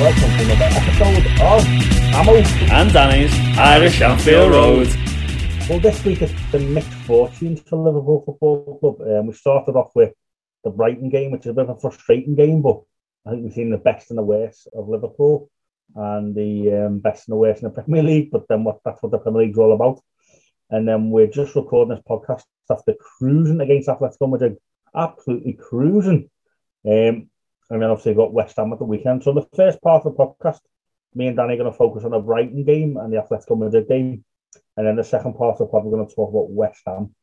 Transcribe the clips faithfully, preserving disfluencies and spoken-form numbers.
Welcome to another episode of Amos and Danny's Irish Anfield Road. Well, this week it's been mixed fortunes for Liverpool Football Club. Um, we started off with the Brighton game, which is a bit of a frustrating game, but I think we've seen the best and the worst of Liverpool and the um, best and the worst in the Premier League, but then what, that's what the Premier League's all about. And then we're just recording this podcast after cruising against Atletico Madrid, absolutely cruising. Um, and then obviously got West Ham at the weekend. So the first part of the podcast, me and Danny are going to focus on the Brighton game and the Atletico Madrid game. And then the second part of the pod, we're going to talk about West Ham.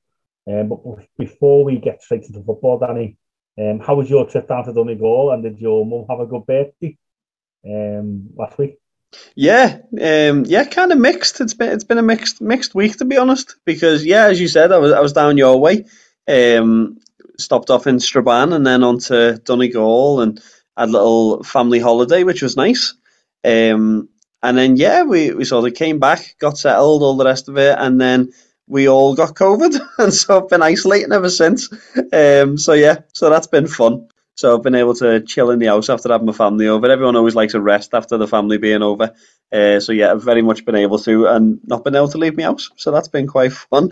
Um, but before we get straight into football, Danny, um, how was your trip down to Donegal? And did your mum have a good birthday um, last week? Yeah, um, yeah, kind of mixed. It's been it's been a mixed mixed week, to be honest. Because yeah, as you said, I was I was down your way, um, stopped off in Strabane and then on to Donegal and had a little family holiday, which was nice. Um, And then, yeah, we, we sort of came back, got settled, all the rest of it, and then we all got COVID, and so I've been isolating ever since. Um, so, yeah, so that's been fun. So I've been able to chill in the house after having my family over. Everyone always likes a rest after the family being over. Uh, so, yeah, I've very much been able to and not been able to leave my house. So that's been quite fun.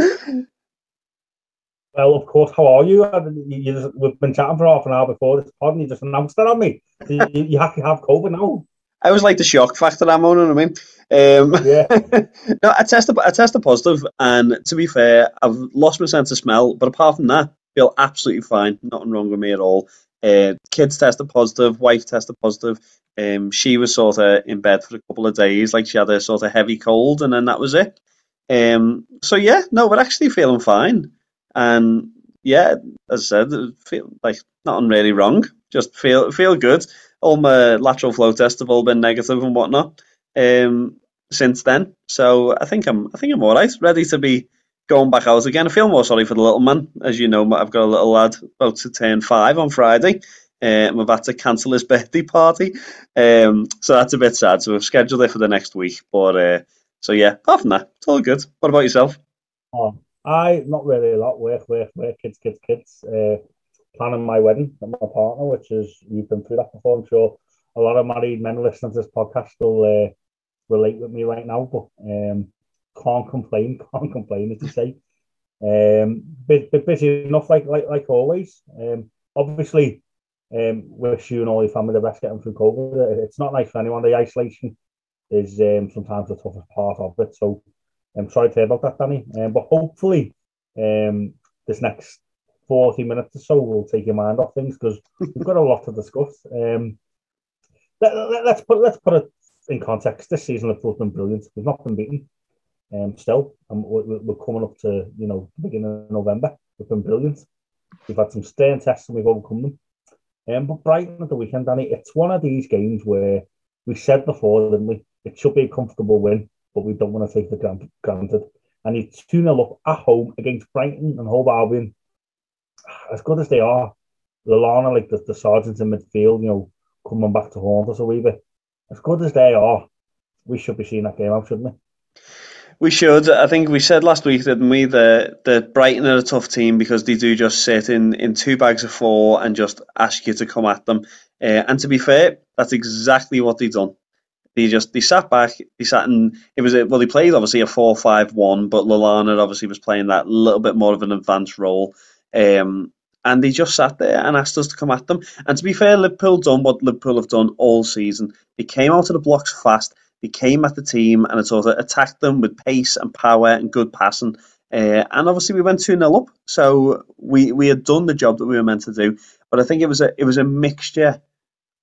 Well, of course, how are you? you just, we've been chatting for half an hour before this pod, and you just announced that on me. You, you have to have COVID now. I was like the shock factor, I'm on, you know what I mean? Um, yeah. no, I tested, I tested positive, and to be fair, I've lost my sense of smell, but apart from that, I feel absolutely fine. Nothing wrong with me at all. Uh, kids tested positive, wife tested positive. Um, she was sort of in bed for a couple of days, like she had a sort of heavy cold, and then that was it. Um, so, yeah, no, we're actually feeling fine. And, yeah, as I said, feel like nothing really wrong. Just feel feel good. All my lateral flow tests have all been negative and whatnot um, since then. So I think I'm I think I'm all right, ready to be going back out again. I feel more sorry for the little man. As you know, I've got a little lad about to turn five on Friday. Uh, and we've had to cancel his birthday party. Um, so that's a bit sad. So we've scheduled it for the next week. But uh, so yeah, apart from that, it's all good. What about yourself? Oh, I, not really a lot. Work, work, work, kids, kids, kids. Uh... planning my wedding with my partner, which is, you've been through that before, I'm sure a lot of married men listening to this podcast will uh, relate with me right now, but um, can't complain, can't complain, as you say. Um, bit, bit busy enough, like like, like always. Um, obviously, um, wish you and all your family the best getting through COVID. It's not nice for anyone. The isolation is um, sometimes the toughest part of it, so I'm sorry to hear about that, Danny. Um, but hopefully, um, this next forty minutes or so will take your mind off things, because we've got a lot to discuss. Um, let, let, let's put let's put it in context. This season, Liverpool's been brilliant. We've not been beaten. Um, still, and we're, we're coming up to you know the beginning of November. We've been brilliant. We've had some stern tests and we've overcome them. Um, but Brighton at the weekend, Danny, it's one of these games where we said before, didn't we? It should be a comfortable win, but we don't want to take it for granted. And you two nil up at home against Brighton and Hove Albion. As good as they are, Lallana, like the, the sergeants in midfield, you know, coming back to haunt us a wee bit. As good as they are, we should be seeing that game out, shouldn't we? We should. I think we said last week, didn't we, that, that Brighton are a tough team because they do just sit in, in two bags of four and just ask you to come at them. Uh, and to be fair, that's exactly what they've done. They just they sat back, they sat and it was a, well, they played obviously a four five one, but Lallana obviously was playing that little bit more of an advanced role. Um, and they just sat there and asked us to come at them. And to be fair, Liverpool done what Liverpool have done all season. They came out of the blocks fast, they came at the team and it sort of attacked them with pace and power and good passing. Uh, and obviously we went two nil up, so we, we had done the job that we were meant to do. But I think it was a it was a mixture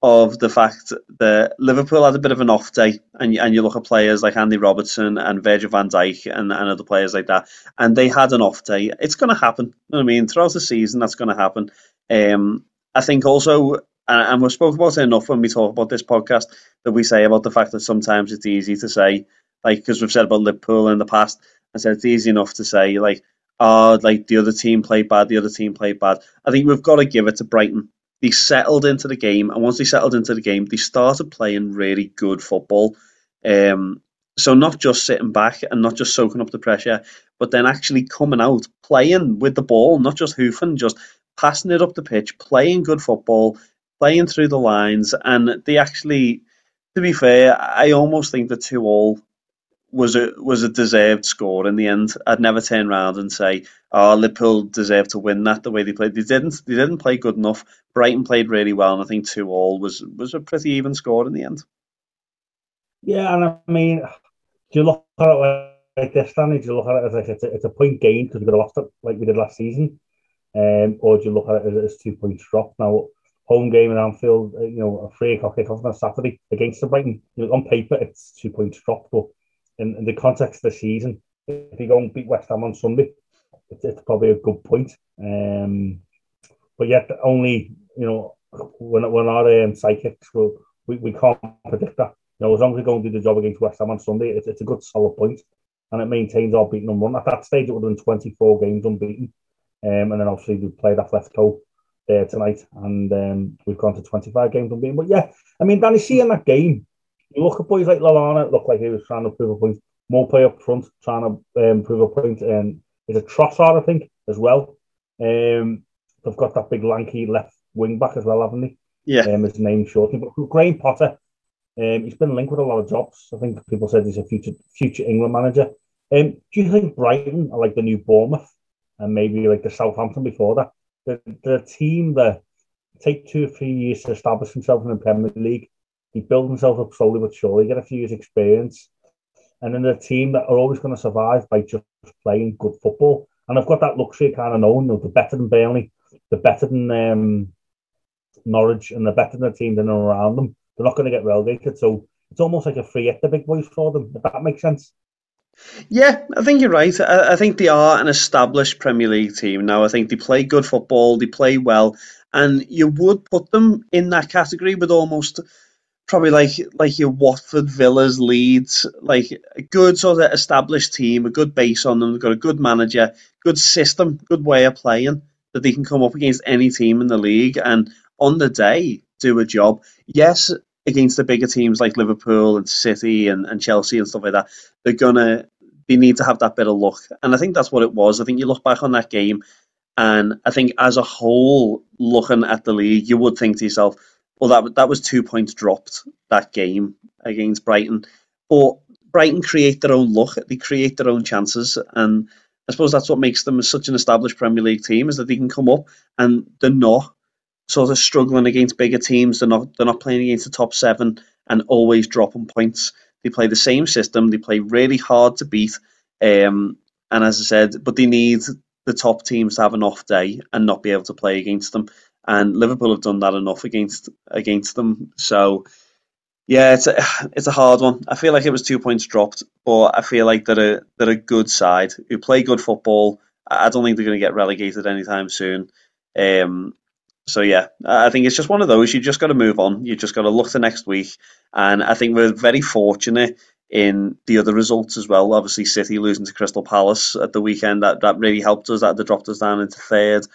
of the fact that Liverpool had a bit of an off day, and, and you look at players like Andy Robertson and Virgil van Dijk and, and other players like that, and they had an off day. It's going to happen. You know what I mean? Throughout the season, that's going to happen. Um, I think also, and, and we've spoken about it enough when we talk about this podcast, that we say about the fact that sometimes it's easy to say, like, because we've said about Liverpool in the past, and said it's easy enough to say, like, oh, like, the other team played bad, the other team played bad. I think we've got to give it to Brighton. They settled into the game, and once they settled into the game, they started playing really good football. Um, so not just sitting back and not just soaking up the pressure, but then actually coming out, playing with the ball, not just hoofing, just passing it up the pitch, playing good football, playing through the lines. And they actually, to be fair, I almost think the two all was a was a deserved score in the end. I'd never turn around and say, oh, Liverpool deserved to win that the way they played. They didn't they didn't play good enough. Brighton played really well, and I think two all was, was a pretty even score in the end. Yeah, and I mean, do you look at it like this, Stanley? Do you look at it as like it's a, it's a point gain because we could have lost it like we did last season? Um, or do you look at it as two points dropped? Now, home game in Anfield, you know, a three o'clock kickoff on a Saturday against the Brighton. You know, on paper, it's two points dropped, but In, in the context of the season, if you go and beat West Ham on Sunday, it's, it's probably a good point. Um, but yet, only, you know, we're, we're not um, psychics. We're, we we can't predict that. You know, as long as we go and do the job against West Ham on Sunday, it's, it's a good solid point, and it maintains our beaten run. At that stage, it would have been twenty-four games unbeaten, um, and then obviously we played Atletico there tonight, and um, we've gone to twenty-five games unbeaten. But yeah, I mean, Danny, seeing that game, you look at boys like Lallana, look like he was trying to prove a point. More play up front, trying to um, prove a point. Um, it's a Trossard, I think, as well. Um, they've got that big lanky left wing back as well, haven't they? Yeah. Um, his name's shortly. But Graham Potter, um, he's been linked with a lot of jobs. I think people said he's a future future England manager. Um, do you think Brighton are like the new Bournemouth and maybe like the Southampton before that? They're, they're a team that take two or three years to establish themselves in the Premier League. He builds himself up slowly but surely, get a few years' experience. And then they're a team that are always going to survive by just playing good football. And I've got that luxury kind of knowing, you know, they're better than Burnley, they're better than um, Norwich, and they're better than the team that are around them. They're not going to get relegated. So it's almost like a free hit, the big boys for them, if that makes sense. Yeah, I think you're right. I, I think they are an established Premier League team now. I think they play good football, they play well. And you would put them in that category with almost... probably like like your Watford, Villas, Leeds, like a good sort of established team, a good base on them. They've got a good manager, good system, good way of playing that they can come up against any team in the league and on the day do a job. Yes, against the bigger teams like Liverpool and City and, and Chelsea and stuff like that, they're gonna they need to have that bit of luck. And I think that's what it was. I think you look back on that game, and I think as a whole, looking at the league, you would think to yourself, well, that that was two points dropped, that game against Brighton. But Brighton create their own luck. They create their own chances. And I suppose that's what makes them such an established Premier League team, is that they can come up and they're not sort of struggling against bigger teams. They're not, they're not playing against the top seven and always dropping points. They play the same system. They play really hard to beat. Um, and as I said, but they need the top teams to have an off day and not be able to play against them. And Liverpool have done that enough against against them. So, yeah, it's a, it's a hard one. I feel like it was two points dropped, but I feel like they're a, they're a good side who play good football. I don't think they're going to get relegated anytime soon. Um, So yeah, I think it's just one of those. You just got to move on. You just got to look to next week. And I think we're very fortunate in the other results as well. Obviously, City losing to Crystal Palace at the weekend, that, that really helped us. That dropped us down into third.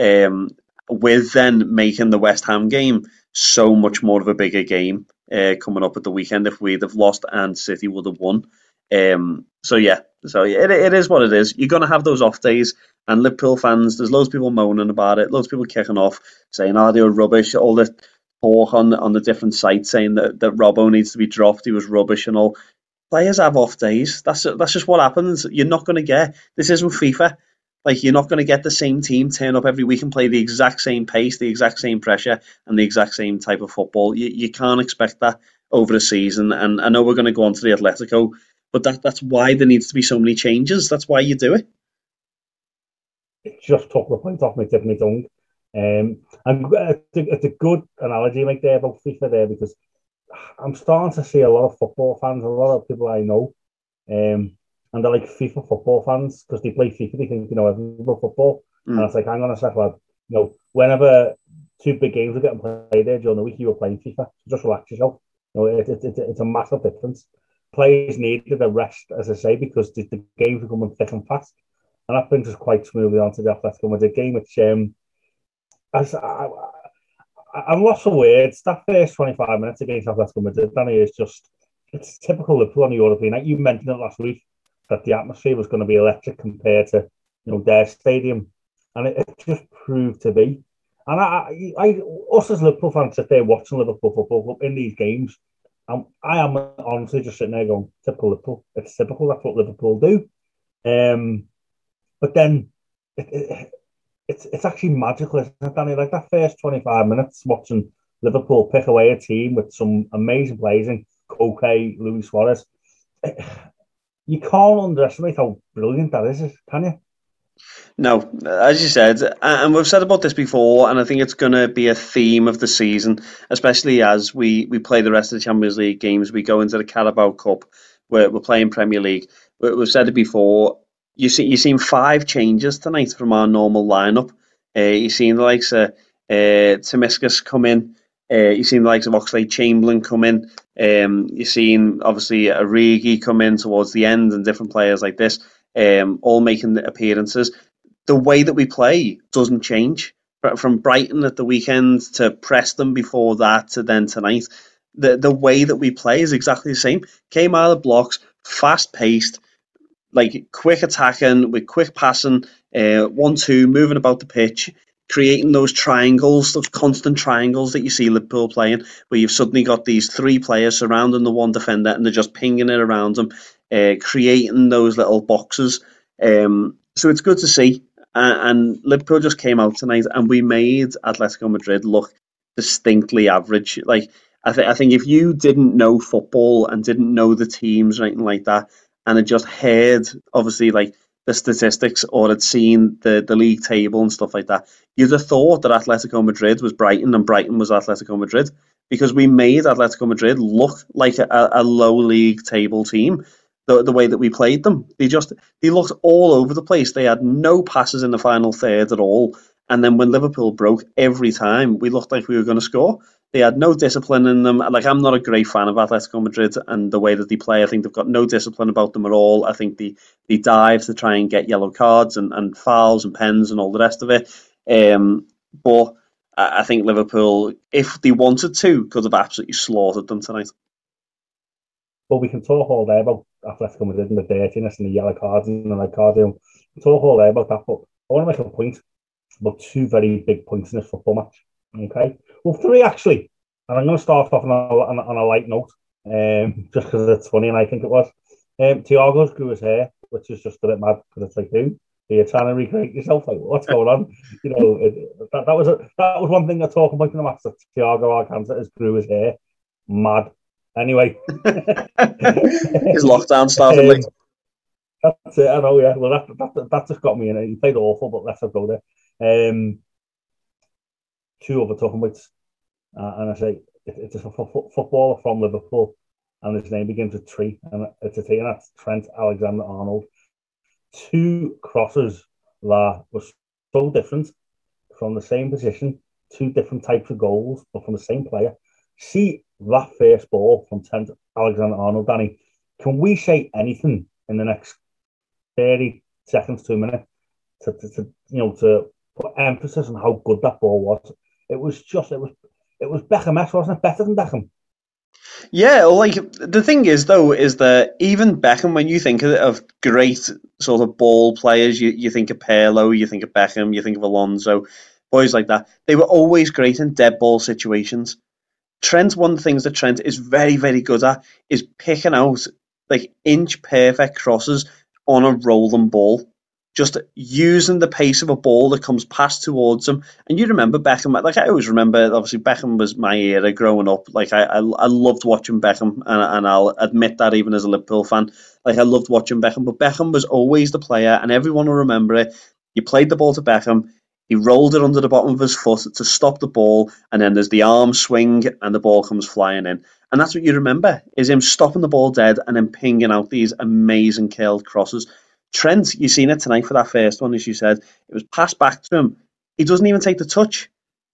Um, with then making the West Ham game so much more of a bigger game uh, coming up at the weekend, if we'd have lost and City would have won. Um, so yeah, so it it is what it is. You're going to have those off days. And Liverpool fans, there's loads of people moaning about it, loads of people kicking off, saying, oh, they were rubbish, all the talk on, on the different sites saying that, that Robbo needs to be dropped, he was rubbish and all. Players have off days. That's that's just what happens. You're not going to get, this isn't FIFA. Like, you're not going to get the same team turn up every week and play the exact same pace, the exact same pressure, and the exact same type of football. You, you can't expect that over a season. And I know we're going to go on to the Atletico, but that, that's why there needs to be so many changes. That's why you do it. It just took the point off my tip and my tongue. Um, and it's a good analogy you make there about FIFA there, because I'm starting to see a lot of football fans, a lot of people I know, um, and they're like FIFA football fans because they play FIFA, they think, you know, everything about football. Mm. And it's like, hang on a second, lad. You know, whenever two big games are getting played there during the week, you were playing FIFA. Just relax yourself. You know, it, it, it, it's a massive difference. Players needed a rest, as I say, because the, the games are coming thick and fast. And that brings us quite smoothly onto the Atletico Madrid game, which um, I, I, I'm lost for words. That first twenty-five minutes against Atletico Madrid, Danny, is just, it's typical Liverpool on the European night. You mentioned it last week that the atmosphere was going to be electric compared to, you know, their stadium, and it, it just proved to be. And I, I, I, us as Liverpool fans sit there watching Liverpool Football Club in these games, and I am honestly just sitting there going, typical Liverpool. It's typical. That's what Liverpool do. Um. But then it, it, it's it's actually magical, isn't it, Danny? Like that first twenty-five minutes watching Liverpool pick away a team with some amazing plays in Koke, Luis Suarez. It, you can't underestimate how brilliant that is, can you? No, as you said, and we've said about this before, and I think it's going to be a theme of the season, especially as we, we play the rest of the Champions League games, we go into the Carabao Cup, we're, we're playing Premier League. We've said it before. You see, you've seen five changes tonight from our normal lineup. Uh, you've seen the likes of uh, Tomiskas come in. Uh, you've seen the likes of Oxlade-Chamberlain come in. Um, you've seen, obviously, Origi come in towards the end and different players like this, um, all making appearances. The way that we play doesn't change. From Brighton at the weekend to Preston before that to then tonight, the, the way that we play is exactly the same. Came out of the blocks, fast-paced, like quick attacking with quick passing, uh, one, two, moving about the pitch, creating those triangles, those constant triangles that you see Liverpool playing, where you've suddenly got these three players surrounding the one defender and they're just pinging it around them, uh, creating those little boxes. Um, so it's good to see. And, and Liverpool just came out tonight and we made Atletico Madrid look distinctly average. Like I, th- I think if you didn't know football and didn't know the teams or anything like that, and had just heard, obviously, like the statistics or had seen the, the league table and stuff like that, you'd have thought that Atletico Madrid was Brighton and Brighton was Atletico Madrid, because we made Atletico Madrid look like a, a low league table team, the, the way that we played them. They just they looked all over the place. They had no passes in the final third at all. And then when Liverpool broke every time, we looked like we were going to score. They had no discipline in them. Like, I'm not a great fan of Atletico Madrid and the way that they play. I think they've got no discipline about them at all. I think they, they dive to try and get yellow cards and, and fouls and pens and all the rest of it. Um, but I think Liverpool, if they wanted to, could have absolutely slaughtered them tonight. Well, we can talk all day about Atletico Madrid and the dirtiness and the yellow cards and the red cards. We can talk all day about that, but I want to make a point about two very big points in this football match. Okay, well, three actually, and I'm going to start off on a, on a, on a light note, um, just because it's funny, and I think it was. Um, Thiago's grew his hair, which is just a bit mad because it's like, who are you trying to recreate yourself? Like, what's going on? You know, it, that, that was a, that was one thing I talk about in the match. That Thiago Alcantara has grew his hair, mad. Anyway, his lockdown started um, late. That's it. I know. Yeah. Well, that that, that just got me in it. He played awful, but let's go there. Um. Two other talking points, uh, and I say it, it's a f- f- footballer from Liverpool, and his name begins with three, and it's a T, and that's Trent Alexander-Arnold. Two crosses, La, was so different from the same position, two different types of goals, but from the same player. See that first ball from Trent Alexander-Arnold, Danny. Can we say anything in the next thirty seconds to a minute to, to, to you know to put emphasis on how good that ball was? It was just it was it was Beckham-esque, wasn't it? Better than Beckham. Yeah, like the thing is though is that even Beckham, when you think of great sort of ball players, you, you think of Pirlo, you think of Beckham, you think of Alonso, boys like that. They were always great in dead ball situations. Trent, one of the things that Trent is very, very good at is picking out like inch perfect crosses on a rolling ball, just using the pace of a ball that comes past towards him. And you remember Beckham, like I always remember, obviously Beckham was my era growing up. Like I, I, I loved watching Beckham, and, and I'll admit that even as a Liverpool fan, like I loved watching Beckham, but Beckham was always the player, and everyone will remember it. You played the ball to Beckham, he rolled it under the bottom of his foot to stop the ball, and then there's the arm swing and the ball comes flying in. And that's what you remember, is him stopping the ball dead and then pinging out these amazing curled crosses. Trent, you've seen it tonight for that first one, as you said. It was passed back to him. He doesn't even take the touch.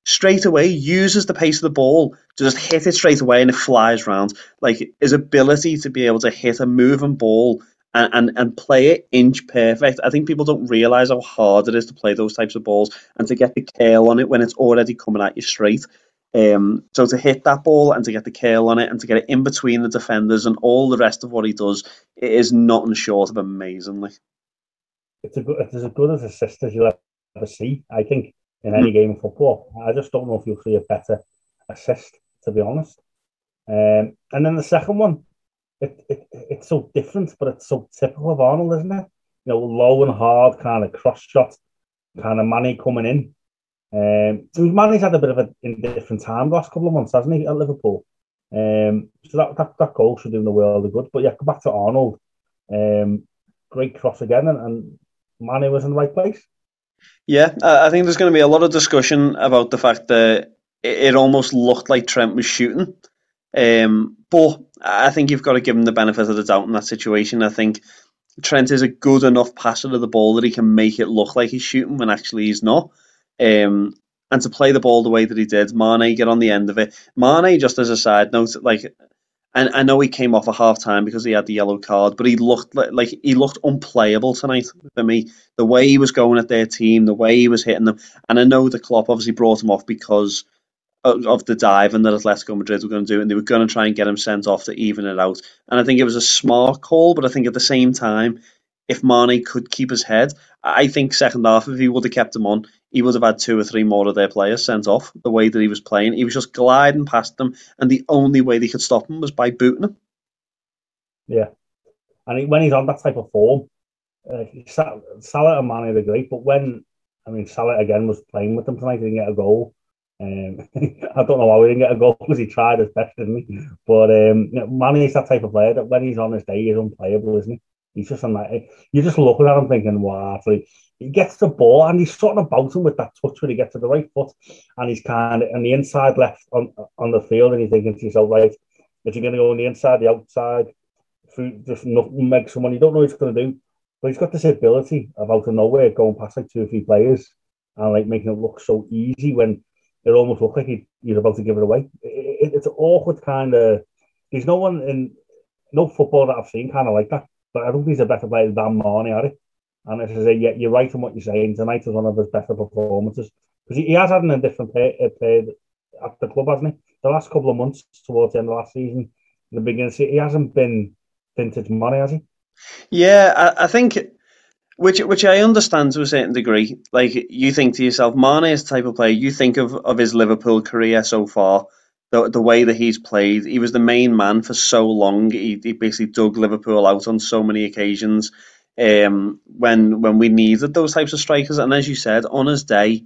Straight away, uses the pace of the ball to just hit it straight away, and it flies round. Like, his ability to be able to hit a moving ball And, and and play it inch perfect. I think people don't realise how hard it is to play those types of balls and to get the curl on it when it's already coming at you straight. Um, so to hit that ball and to get the curl on it and to get it in between the defenders and all the rest of what he does, it is nothing short of amazingly. It's, a good, it's as good as assist as you'll ever see, I think, in any mm. game of football. I just don't know if you'll see a better assist, to be honest. Um, and then the second one, It, it it's so different, but it's so typical of Arnold, isn't it? You know, low and hard kind of cross shot, kind of Mane coming in. Um, so Mane's had a bit of an indifferent time the last couple of months, hasn't he, at Liverpool? Um, so that, that that goal should do him the world of good. But yeah, go back to Arnold. Um, great cross again, and, and Mane was in the right place. Yeah, I think there's going to be a lot of discussion about the fact that it, it almost looked like Trent was shooting. Um, but I think you've got to give him the benefit of the doubt in that situation. I think Trent is a good enough passer of the ball that he can make it look like he's shooting when actually he's not. Um, and to play the ball the way that he did, Mane get on the end of it. Mane, just as a side note, like, and I know he came off at half time because he had the yellow card, but he looked like, like he looked unplayable tonight for me. The way he was going at their team, the way he was hitting them, and I know the Klopp obviously brought him off because of the dive and that Atletico Madrid were going to do, and they were going to try and get him sent off to even it out. And I think it was a smart call, but I think at the same time, if Mane could keep his head, I think second half, if he would have kept him on, he would have had two or three more of their players sent off the way that he was playing. He was just gliding past them, and the only way they could stop him was by booting him. Yeah. And when he's on that type of form, uh, Salah and Mane are great, but when, I mean, Salah again was playing with them tonight, he didn't get a goal. Um, I don't know why we didn't get a goal, because he tried his best, didn't he? But um, you know, Mane is that type of player that when he's on his day, he's unplayable, isn't he? He's just on that. You're just looking at him thinking, wow. So he, he gets the ball and he's sorting about him with that touch when he gets to the right foot, and he's kind of on the inside left on on the field, and you're thinking to yourself, right, is he going to go on the inside, the outside, through, just nothing, make someone you don't know what he's going to do? But he's got this ability of out of nowhere going past like two or three players and like making it look so easy when it almost looked like he, he was about to give it away. It, it, it's an awkward kind of... There's no one in... No football that I've seen kind of like that. But I don't think he's a better player than Mane at it. And as I say, yeah, you're right in what you're saying. Tonight was one of his better performances. Because he, he has had an indifferent play, play at the club, hasn't he? The last couple of months, towards the end of last season, the beginning of the season, he hasn't been vintage Mane, has he? Yeah, I, I think... Which which I understand to a certain degree. Like, you think to yourself, Mane is the type of player, you think of, of his Liverpool career so far, the the way that he's played. He was the main man for so long. He, he basically dug Liverpool out on so many occasions um, when when we needed those types of strikers. And as you said, on his day,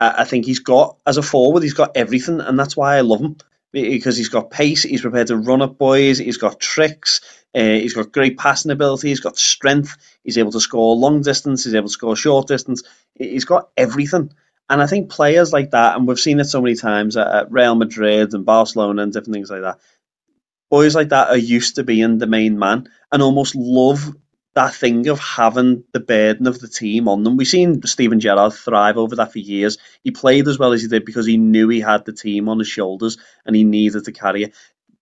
I, I think he's got, as a forward, he's got everything, and that's why I love him. Because he's got pace, he's prepared to run at boys, he's got tricks, uh, he's got great passing ability, he's got strength, he's able to score long distance, he's able to score short distance, he's got everything. And I think players like that, and we've seen it so many times at, at Real Madrid and Barcelona and different things like that, boys like that are used to being the main man and almost love that thing of having the burden of the team on them. We've seen Steven Gerrard thrive over that for years. He played as well as he did because he knew he had the team on his shoulders and he needed to carry it.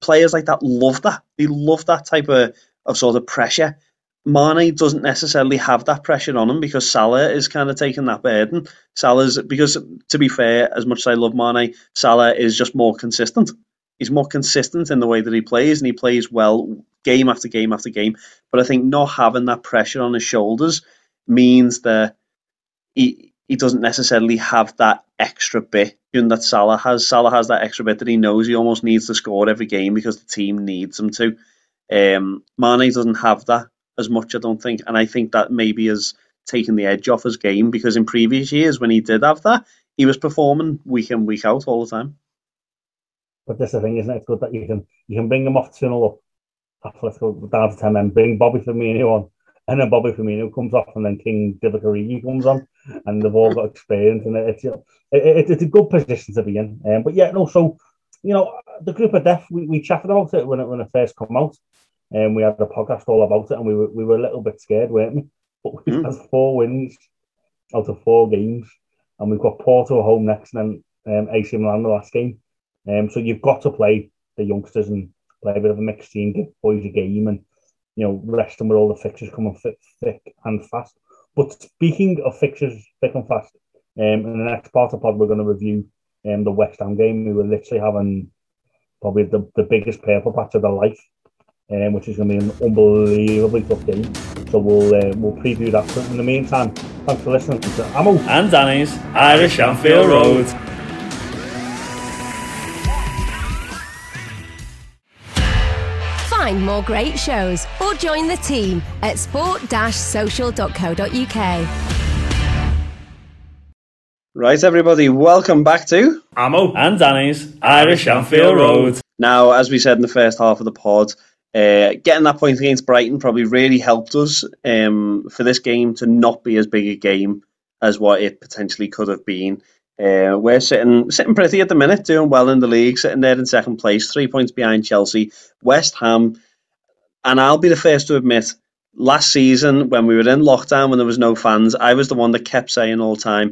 Players like that love that. They love that type of, of sort of pressure. Mane doesn't necessarily have that pressure on him because Salah is kind of taking that burden. Salah's, because to be fair, as much as I love Mane, Salah is just more consistent. He's more consistent in the way that he plays, and he plays well game after game after game. But I think not having that pressure on his shoulders means that he he doesn't necessarily have that extra bit that Salah has. Salah has that extra bit that he knows he almost needs to score every game because the team needs him to. Um, Mane doesn't have that as much, I don't think, and I think that maybe has taken the edge off his game, because in previous years when he did have that, he was performing week in, week out all the time. But that's the thing, isn't it? It's good that you can you can bring him off two nil up, let's go down to ten men, bring Bobby Firmino on, and then Bobby Firmino comes off, and then King Divock Origi comes on, and they've all got experience, and it's it, it, it's a good position to be in. Um, but yeah, no, so, you know, the group of death, we, we chatted about it when it when it first came out. And um, we had a podcast all about it, and we were we were a little bit scared, weren't we? But we've mm. had four wins out of four games, and we've got Porto home next, and then um, A C Milan the last game. Um, so you've got to play the youngsters and play a bit of a mixed team, give boys a game, and you know, rest them with all the fixtures coming thick, thick and fast. But speaking of fixtures thick and fast, um, in the next part of the pod we're going to review um, the West Ham game. We were literally having probably the, the biggest purple patch of their life. Um, which is going to be an unbelievably tough game. So we'll uh, we'll preview that. But in the meantime, thanks for listening to Ammo and Danny's Irish Anfield Road. Find more great shows or join the team at sport dash social dot co dot uk. Right, everybody, welcome back to Ammo and Danny's Irish Anfield Road. Now, as we said in the first half of the pod, Uh, getting that point against Brighton probably really helped us um, for this game to not be as big a game as what it potentially could have been. Uh, we're sitting sitting pretty at the minute, doing well in the league, sitting there in second place, three points behind Chelsea, West Ham, and I'll be the first to admit, last season when we were in lockdown, when there was no fans, I was the one that kept saying all the time,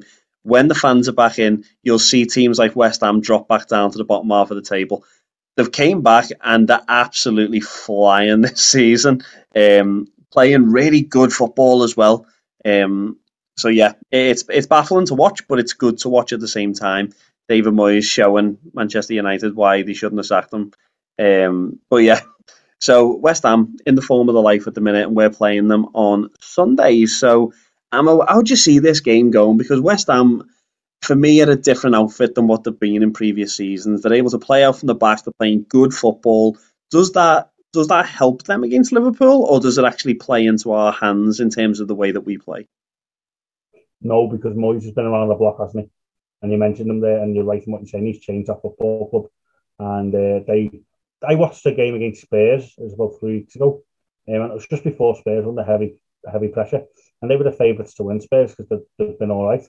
when the fans are back in, you'll see teams like West Ham drop back down to the bottom half of the table. They've came back and they're absolutely flying this season, um, playing really good football as well. Um, so yeah, it's it's baffling to watch, but it's good to watch at the same time. David Moyes showing Manchester United why they shouldn't have sacked them. Um, but yeah, so West Ham in the form of the life at the minute, and we're playing them on Sunday. So Amo, how do you see this game going? Because West Ham, for me, are a different outfit than what they've been in previous seasons. They're able to play out from the back. They're playing good football. Does that does that help them against Liverpool, or does it actually play into our hands in terms of the way that we play? No, because Moyes has been around the block, hasn't he? And you mentioned him there, and you're right in what you're saying. He's changed that football club. And uh, they, I watched a game against Spurs. It was about three weeks ago, um, and it was just before Spurs under heavy heavy pressure, and they were the favourites to win, Spurs, because they've, they've been all right.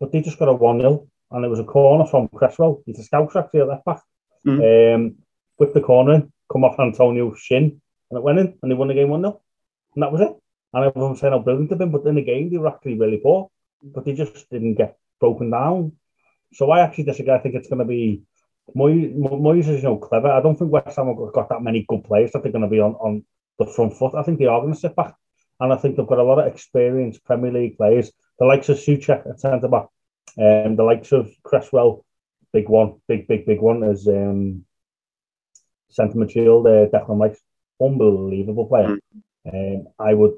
But they just got a one nil, and it was a corner from Cresswell. He's a scout actually at left back. Mm. Um, with the corner, come off Antonio's shin, and it went in, and they won the game one nil. And that was it. And everyone was saying how brilliant they've been, but in the game, they were actually really poor. But they just didn't get broken down. So I actually disagree. I think it's going to be... Moyes, Moyes is, you know, clever. I don't think West Ham have got that many good players that they're going to be on, on the front foot. I think they are going to sit back. And I think they've got a lot of experienced Premier League players. The likes of Suchek at centre-back, um, the likes of Cresswell, big one, big, big, big one, is um, centre midfield, uh, Declan Rice, unbelievable player. Um, I would,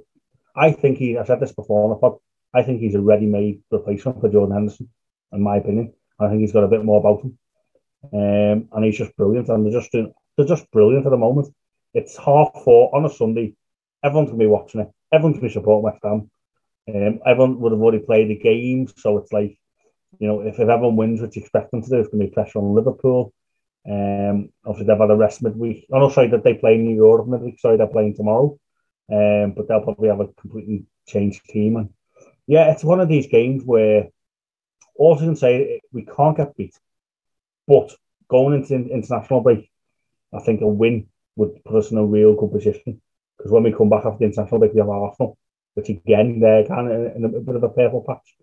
I think he, I said this before on the pod, I think he's a ready-made replacement for Jordan Henderson, in my opinion. I think he's got a bit more about him. Um, and he's just brilliant, and they're just doing, they're just brilliant at the moment. It's half four on a Sunday. Everyone's going to be watching it. Everyone's going to be supporting West Ham. Um, everyone would have already played the game, so it's like, you know, if, if everyone wins, which you expect them to do, it's going to be pressure on Liverpool. Um, obviously, they've had a rest midweek. Oh, no, sorry, that they play in New York midweek. Sorry, they're playing tomorrow. Um, but they'll probably have a completely changed team. And yeah, it's one of these games where all I can say, we can't get beat. But going into international break, I think a win would put us in a real good position. Because when we come back after the international break, we have Arsenal, which again, they're kind of in a bit of a purple patch.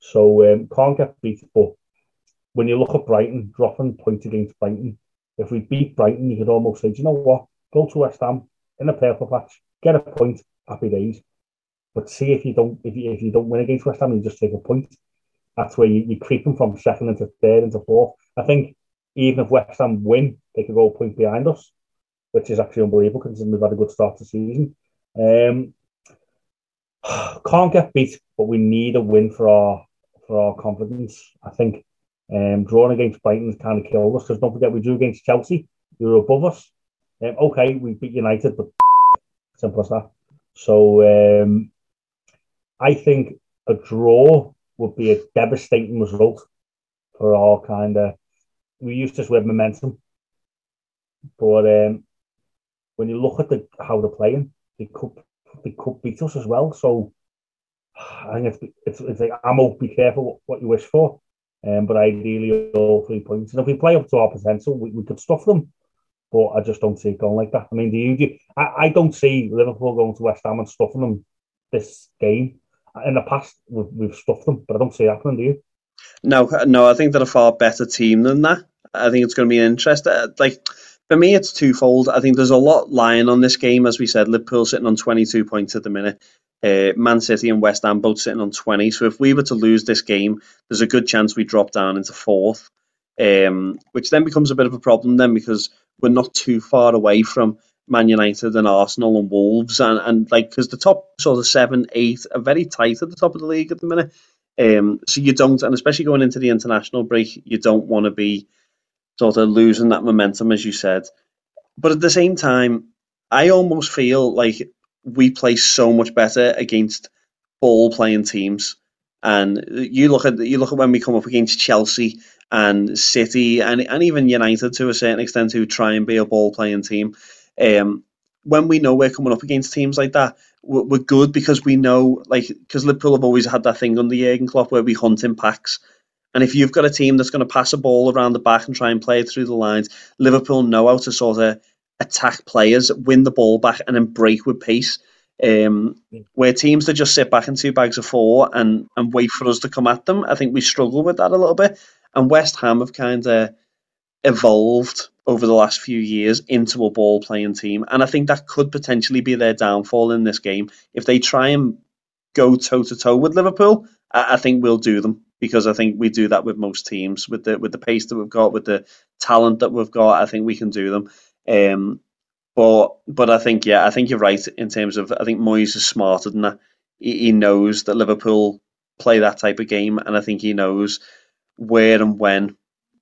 So um, can't get beat. But when you look at Brighton, dropping points against Brighton, if we beat Brighton, you could almost say, do you know what? Go to West Ham in a purple patch, get a point, happy days. But see, if you don't, if you, if you don't win against West Ham, you just take a point. That's where you, you're creeping from second into third into fourth. I think even if West Ham win, they could go a point behind us, which is actually unbelievable considering we've had a good start to the season. Um, can't get beat, but we need a win for our for our confidence. I think um, drawing against Brighton kind of killed us, because don't forget we drew against Chelsea. They were above us. Um, okay, we beat United, but simple as that. So um, I think a draw would be a devastating result for our kind of... We used to have momentum. But um, when you look at the, how they're playing, they could they could beat us as well. So I think it's it's, it's like ammo. Be careful what, what you wish for. Um, but ideally, all three points. And if we play up to our potential, we, we could stuff them. But I just don't see it going like that. I mean, do you? Do, I, I don't see Liverpool going to West Ham and stuffing them this game. In the past, we've, we've stuffed them, but I don't see it happening. Do you? No, no. I think they're a far better team than that. I think it's going to be interesting. Like. For me, it's twofold. I think there's a lot lying on this game. As we said, Liverpool sitting on twenty-two points at the minute. Uh, Man City and West Ham both sitting on twenty. So if we were to lose this game, there's a good chance we drop down into fourth, um, which then becomes a bit of a problem then, because we're not too far away from Man United and Arsenal and Wolves. And, and like, because the top sort of seven, eight are very tight at the top of the league at the minute. Um, so you don't, and especially going into the international break, you don't want to be sort of losing that momentum, as you said. But at the same time, I almost feel like we play so much better against ball-playing teams. And you look at you look at when we come up against Chelsea and City and, and even United to a certain extent, who try and be a ball-playing team. Um, when we know we're coming up against teams like that, we're, we're good, because we know, like, because Liverpool have always had that thing under Jurgen Klopp where we hunt in packs. And if you've got a team that's going to pass a ball around the back and try and play it through the lines, Liverpool know how to sort of attack players, win the ball back, and then break with pace. Um, where teams that just sit back in two bags of four and, and wait for us to come at them, I think we struggle with that a little bit. And West Ham have kind of evolved over the last few years into a ball-playing team. And I think that could potentially be their downfall in this game. If they try and go toe-to-toe with Liverpool, I, I think we'll do them. Because I think we do that with most teams, with the with the pace that we've got, with the talent that we've got. I think we can do them. Um, but but I think yeah, I think you're right in terms of, I think Moyes is smarter than that. He, he knows that Liverpool play that type of game, and I think he knows where and when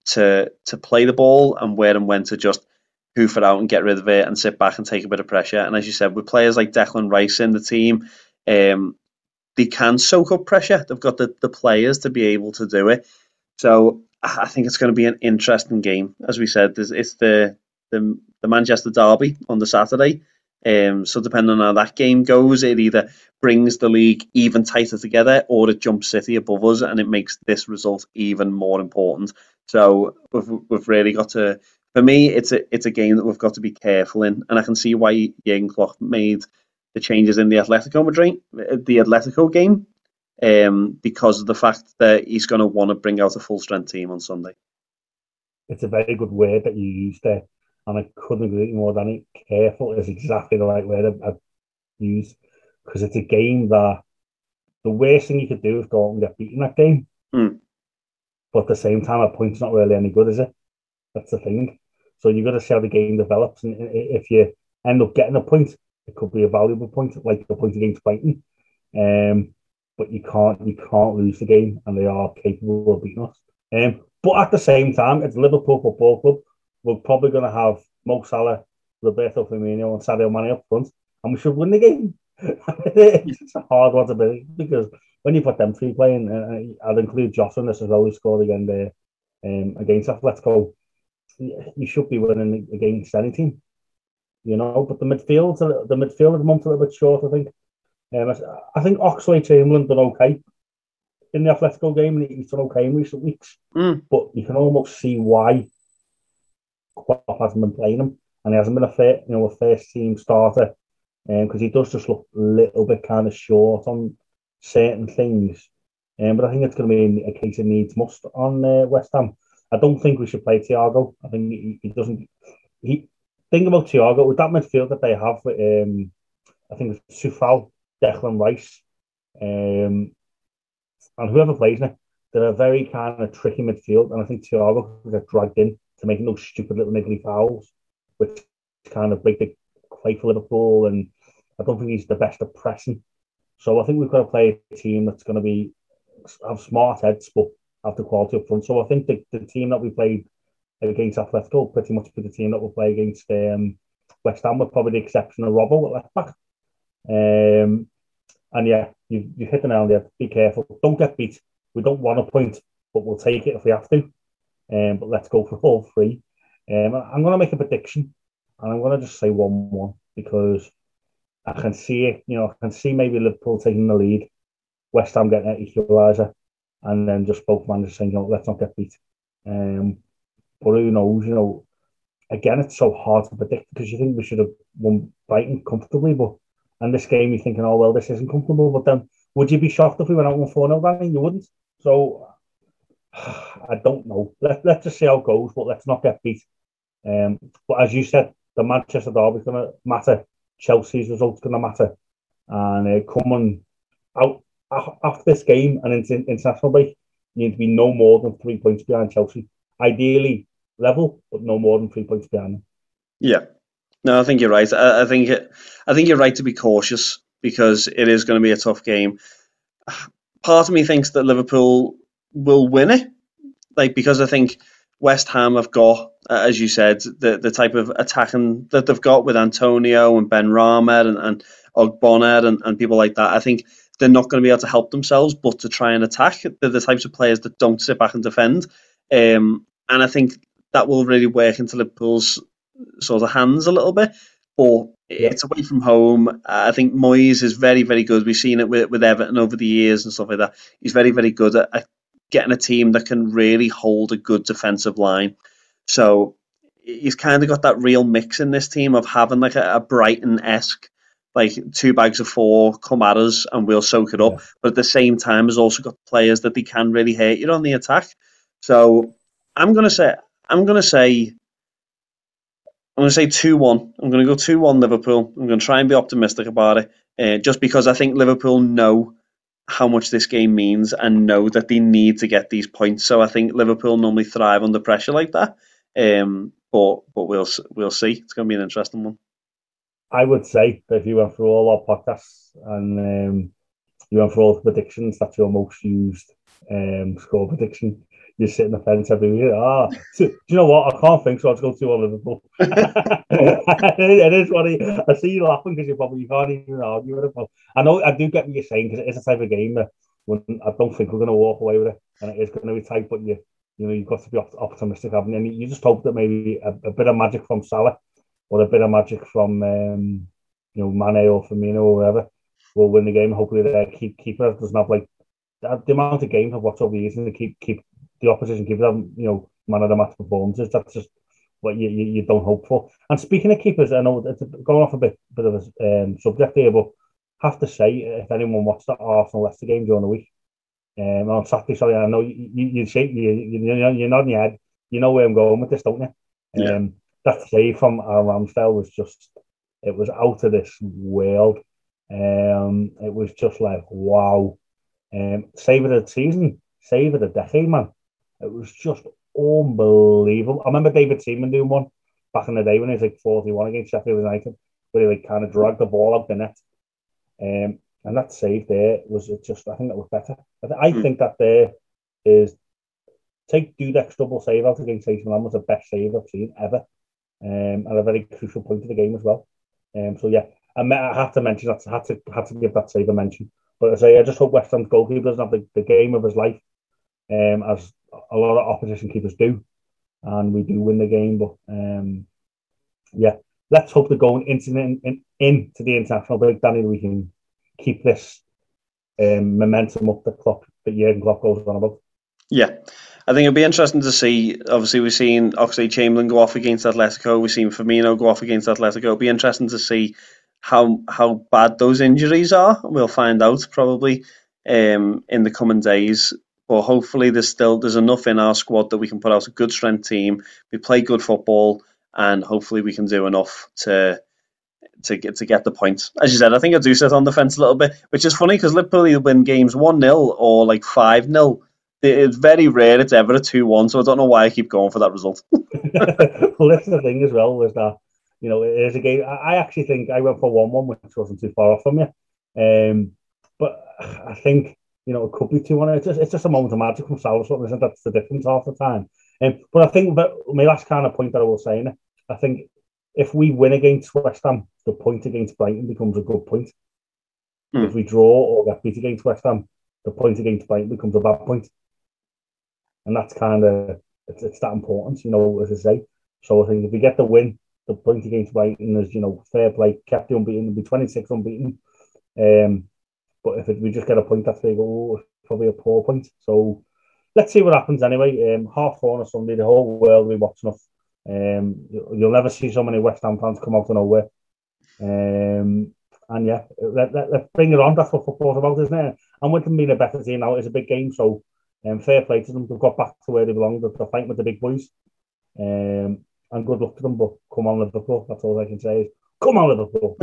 to to play the ball and where and when to just hoof it out and get rid of it and sit back and take a bit of pressure. And as you said, with players like Declan Rice in the team, um. They can soak up pressure. They've got the, the players to be able to do it. So I think it's going to be an interesting game. As we said, it's the the, the Manchester derby on the Saturday. Um, so depending on how that game goes, it either brings the league even tighter together, or it jumps City above us and it makes this result even more important. So we've, we've really got to... For me, it's a, it's a game that we've got to be careful in. And I can see why Jurgen Klopp made... the changes in the Atletico Madrid, the Atletico game, um, because of the fact that he's going to want to bring out a full-strength team on Sunday. It's a very good word that you used there, and I couldn't agree with you more, Danny. Careful is exactly the right word I've used, because it's a game that the worst thing you could do is go out and get beaten that game. Mm. But at the same time, a point's not really any good, is it? That's the thing. So you've got to see how the game develops, and if you end up getting a point, it could be a valuable point, like a point against Brighton. Um, but you can't you can't lose the game, and they are capable of beating us. Um, but at the same time, it's Liverpool Football Club. We're probably going to have Mo Salah, Roberto Firmino and Sadio Mane up front, and we should win the game. It's a hard one to believe, because when you put them three playing, uh, I'd include Josh in this as well, who scored again there um, against Atletico. You should be winning against any team. You know, but the midfield, the midfield at the moment, a little bit short, I think. Um, I think Oxlade-Chamberlain done okay in the Atletico game, and he's done okay in recent weeks. Mm. But you can almost see why Klopp hasn't been playing him, and he hasn't been a fair, you know, a first team starter because um, he does just look a little bit kind of short on certain things. Um, but I think it's going to be a case of needs must on uh, West Ham. I don't think we should play Thiago. I think he, he doesn't... He thing about Thiago, with that midfield that they have, um, I think it's Sufal, Declan Rice, um, and whoever plays now, they're a very kind of tricky midfield, and I think Thiago could get dragged in to making those stupid little niggly fouls, which kind of break the play for Liverpool, and I don't think he's the best at pressing. So I think we've got to play a team that's going to be have smart heads, but have the quality up front. So I think the, the team that we played against Atletico pretty much be the team that we'll play against um, West Ham, with probably the exception of Robbo at left back. Um, and yeah, you you hit the nail on the head. Be careful. Don't get beat. We don't want a point, but we'll take it if we have to. Um, but let's go for all three. Um, I'm going to make a prediction, and I'm going to just say one one, because I can see it. You know, I can see maybe Liverpool taking the lead, West Ham getting an equaliser, and then just both managers saying, "No, let's not get beat." Um, but who knows? You know, again, it's so hard to predict, because you think we should have won Brighton comfortably, but and this game you're thinking, "Oh well, this isn't comfortable." But then, would you be shocked if we went out one four nil? Danny, you wouldn't. So I don't know. Let let's just see how it goes, but let's not get beat. Um, but as you said, the Manchester derby's going to matter. Chelsea's results going to matter, and uh, coming out after this game and into international break, you need to be no more than three points behind Chelsea. Ideally level, but no more than three points behind them. Yeah, no, I think you're right. I, I think it, I think you're right to be cautious, because it is going to be a tough game. Part of me thinks that Liverpool will win it, like because I think West Ham have got, uh, as you said, the the type of attacking that they've got with Antonio and Benrahma and and Ogbonna and, and people like that. I think they're not going to be able to help themselves but to try and attack. They're the types of players that don't sit back and defend. Um, and I think that will really work into Liverpool's sort of hands a little bit. But it's away from home. I think Moyes is very, very good. We've seen it with, with Everton over the years and stuff like that. He's very, very good at, at getting a team that can really hold a good defensive line. So he's kind of got that real mix in this team of having like a, a Brighton-esque, like two bags of four, come at us and we'll soak it up. Yeah. But at the same time, he's also got players that they can really hurt you on the attack. So I'm gonna say I'm gonna say I'm gonna say two one. I'm gonna go two one Liverpool. I'm gonna try and be optimistic about it, uh, just because I think Liverpool know how much this game means and know that they need to get these points. So I think Liverpool normally thrive under pressure like that. Um, but but we'll we'll see. It's gonna be an interesting one. I would say that if you went through all our podcasts and um, you went through all the predictions, that's your most used um, score prediction. You sit in the fence every year. Ah, oh, so, do you know what? I can't think, so I'll just go to all Liverpool. It is what it is. I see you laughing because you probably you can't even argue with it. But I know I do get what you're saying, because it is the type of game that when, I don't think we're going to walk away with it, and it is going to be tight. But you, you know, you've got to be optimistic, haven't you? And you just hope that maybe a, a bit of magic from Salah or a bit of magic from um, you know Mane or Firmino or whatever will win the game. Hopefully, their keep, keeper doesn't have like that, the amount of games I've watched over the years, and they keep keep. the opposition give them, you know, man of the match performances. That's just what you, you, you don't hope for. And speaking of keepers, I know it's going off a bit bit of a um, subject here, but I have to say, if anyone watched that Arsenal Leicester game during the week, um, on Saturday, sorry, I know you you you, you, you you're nodding your head, you know where I'm going with this, don't you? Yeah. Um, that save from Aaron Ramsdale was just, it was out of this world. Um, it was just like wow, um, save of the season, save of the decade, man. It was just unbelievable. I remember David Seaman doing one back in the day when he was like forty-one against Sheffield United, where he like kind of dragged the ball out the net. Um, and that save there was just, I think that was better. I think that there is, take Dudek's double save out against A C Milan was the best save I've seen ever. Um, and a very crucial point of the game as well. Um, so yeah, I, me- I have to mention that, I had to, had to give that save a mention. But I say, I just hope West Ham's goalkeeper doesn't have the, the game of his life, um, as a lot of opposition keepers do, and we do win the game. But um, yeah, let's hope they're going into the, in, into the international break, Danny. We can keep this um, momentum up the clock that Jurgen Klopp goes on about. Yeah, I think it'll be interesting to see. Obviously, we've seen Oxlade-Chamberlain go off against Atletico. We've seen Firmino go off against Atletico. It'll be interesting to see how how bad those injuries are. We'll find out probably um, in the coming days. But hopefully there's still there's enough in our squad that we can put out a good strength team. We play good football, and hopefully we can do enough to to get to get the points. As you said, I think I do sit on the fence a little bit, which is funny because Liverpool win games one nil or like five nil. It's very rare it's ever a two one, so I don't know why I keep going for that result. Well, that's the thing as well, was that, you know, it is a game. I actually think I went for one one, which wasn't too far off from you. Um, but I think, you know, it could be two one. It's just, it's just a moment of magic from Salah, isn't it? That's the difference half the time. Um, but I think that my last kind of point that I was saying, I think if we win against West Ham, the point against Brighton becomes a good point. Mm. If we draw or get beat against West Ham, the point against Brighton becomes a bad point. And that's kind of, it's, it's that important, you know, as I say. So I think if we get the win, the point against Brighton is, you know, fair play, kept the unbeaten, it'll be twenty-six unbeaten. Um, but if it, we just get a point, that's oh, it's probably a poor point. So let's see what happens anyway. Um, half four on a Sunday, the whole world will be watching us. Um, you'll never see so many West Ham fans come out of nowhere. Um, and yeah, let, let, let's bring it on. That's what football's about, isn't it? And with them being a better team now, it's a big game, so Um, fair play to them. They've got back to where they belong. They're fighting with the big boys. Um, and good luck to them. But come on, Liverpool. That's all I can say is, come on, Liverpool.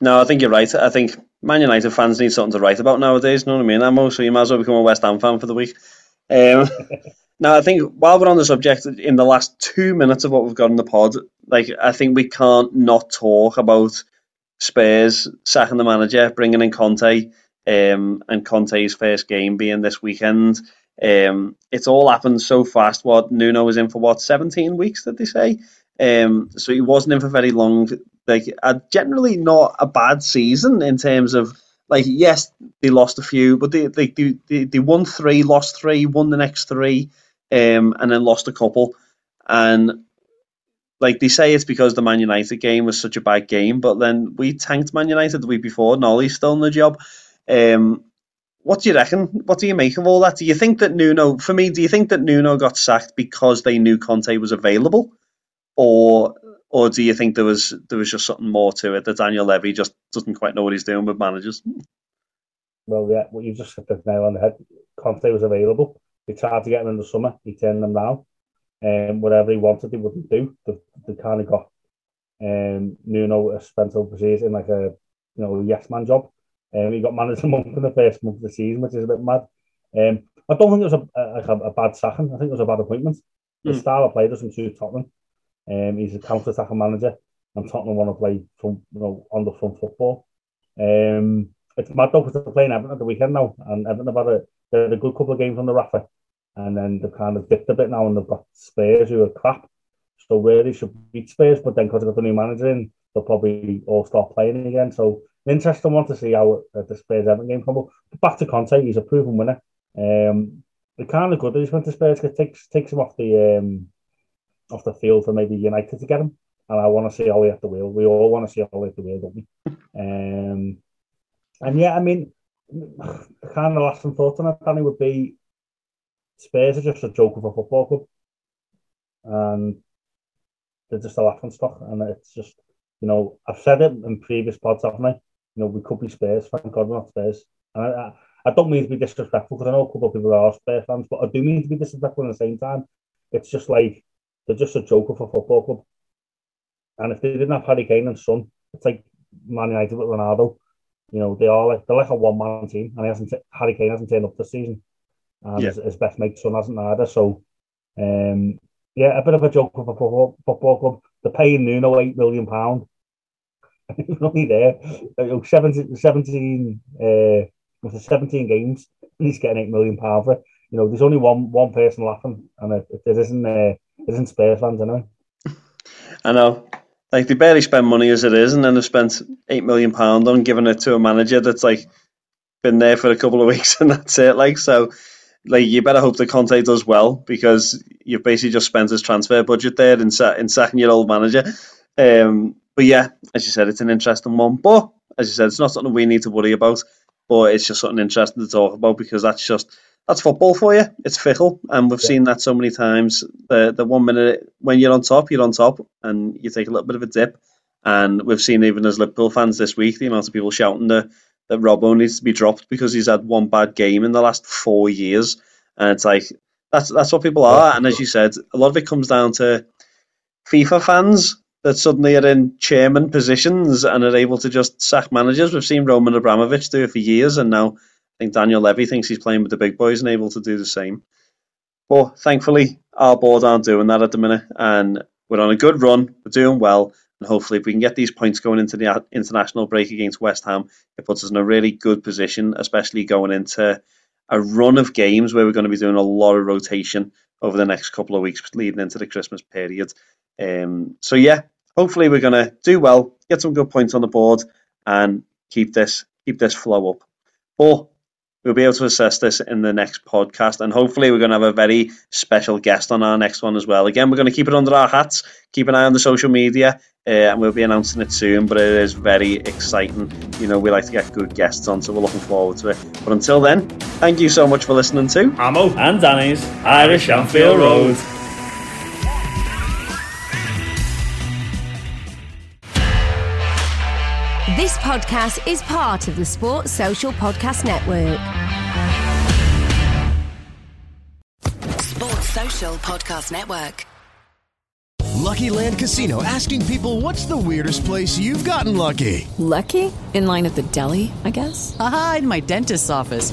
No, I think you're right. I think Man United fans need something to write about nowadays. You know what I mean? Ammo, so you might as well become a West Ham fan for the week. Um, now, I think while we're on the subject, in the last two minutes of what we've got in the pod, like I think we can't not talk about Spurs sacking the manager, bringing in Conte, um, and Conte's first game being this weekend. Um, it's all happened so fast. What Nuno was in for what seventeen weeks? Did they say? Um, so he wasn't in for very long. Like, uh, generally not a bad season in terms of like. Yes, they lost a few, but they they they, they won three, lost three, won the next three, um, and then lost a couple. And like they say, it's because the Man United game was such a bad game. But then we tanked Man United the week before, and Ollie's still in the job. Um. What do you reckon? What do you make of all that? Do you think that Nuno, for me, do you think that Nuno got sacked because they knew Conte was available? Or or do you think there was there was just something more to it, that Daniel Levy just doesn't quite know what he's doing with managers? Well, yeah, well, you just hit the nail on the head. Conte was available. They tried to get him in the summer. He turned them down. Um, whatever he wanted, he wouldn't do. They, they kind of got um, Nuno spent overseas in like a you know yes-man job. Um, he got man of the month in the first month of the season, which is a bit mad. Um, I don't think it was a, a, a, a bad sacking. I think it was a bad appointment. Mm. The style of play doesn't suit Tottenham. Um, he's a counter-attacking manager, and Tottenham want to play from, you know, on the front football. Um, it's mad though, because they're playing Everton at the weekend now, and Everton have had a, they had a good couple of games on the Rafa, and then they've kind of dipped a bit now, and they've got Spurs who are crap. So where they should beat Spurs, but then because they've got the new manager in, they'll probably all start playing again. So interesting one to see how uh, the Spurs-Everton game come up. But back to Conte, he's a proven winner. Um, the kind of good that he's went to Spurs, because it takes, takes him off the um, off the field for maybe United to get him. And I want to see Ollie at the wheel. We all want to see Ollie at the wheel, don't we? Um, and yeah, I mean, kind of last and thought on it, Danny, would be Spurs are just a joke of a football club. And they're just a laughing stock. And it's just, you know, I've said it in previous pods, haven't I? You know, we could be Spurs. Thank God we're not Spurs. And I, I, I don't mean to be disrespectful, because I know a couple of people are Spurs fans, but I do mean to be disrespectful at the same time. It's just like, they're just a joker for football club. And if they didn't have Harry Kane and Son, it's like Man United with Ronaldo. You know, they are like, they're like a one-man team, and he hasn't t- Harry Kane hasn't turned up this season. And yeah. his, his best mate Son hasn't either. So, um, yeah, a bit of a joker for football, football club. They're paying Nuno eight million pounds. He's only there. seventeen, seventeen, uh, seventeen games, and he's getting eight million pounds for it. You know, there's only one one person laughing, and it, it isn't uh, it isn't Spurs fans, anyway. I know. Like, they barely spend money as it is, and then they've spent eight million pounds on giving it to a manager that's, like, been there for a couple of weeks, and that's it. Like, so, like, you better hope that Conte does well, because you've basically just spent his transfer budget there in, in sacking your old manager. Um, but yeah, as you said, it's an interesting one. But as you said, it's not something we need to worry about. But it's just something interesting to talk about, because that's just that's football for you. It's fickle, and we've yeah. seen that so many times. The the one minute when you're on top, you're on top, and you take a little bit of a dip, And we've seen even as Liverpool fans this week, the amount of people shouting that, that Robbo needs to be dropped because he's had one bad game in the last four years. And it's like, that's that's what people are. And as you said, a lot of it comes down to FIFA fans that suddenly are in chairman positions and are able to just sack managers. We've seen Roman Abramovich do it for years, and now I think Daniel Levy thinks he's playing with the big boys and able to do the same. But thankfully, our board aren't doing that at the minute, and we're on a good run, we're doing well, and hopefully if we can get these points going into the international break against West Ham, it puts us in a really good position, especially going into a run of games where we're going to be doing a lot of rotation over the next couple of weeks leading into the Christmas period. Um, so yeah, hopefully we're going to do well, get some good points on the board, and keep this keep this flow up. But we'll be able to assess this in the next podcast, and hopefully we're going to have a very special guest on our next one as well. Again, we're going to keep it under our hats, keep an eye on the social media, uh, and we'll be announcing it soon, but it is very exciting. You know, we like to get good guests on, so we're looking forward to it. But until then, thank you so much for listening to Amo and Danny's Irish Anfield Road. This podcast is part of the Sports Social Podcast Network. Sports Social Podcast Network. Lucky Land Casino asking people, what's the weirdest place you've gotten lucky? Lucky? In line at the deli, I guess? Aha, in my dentist's office.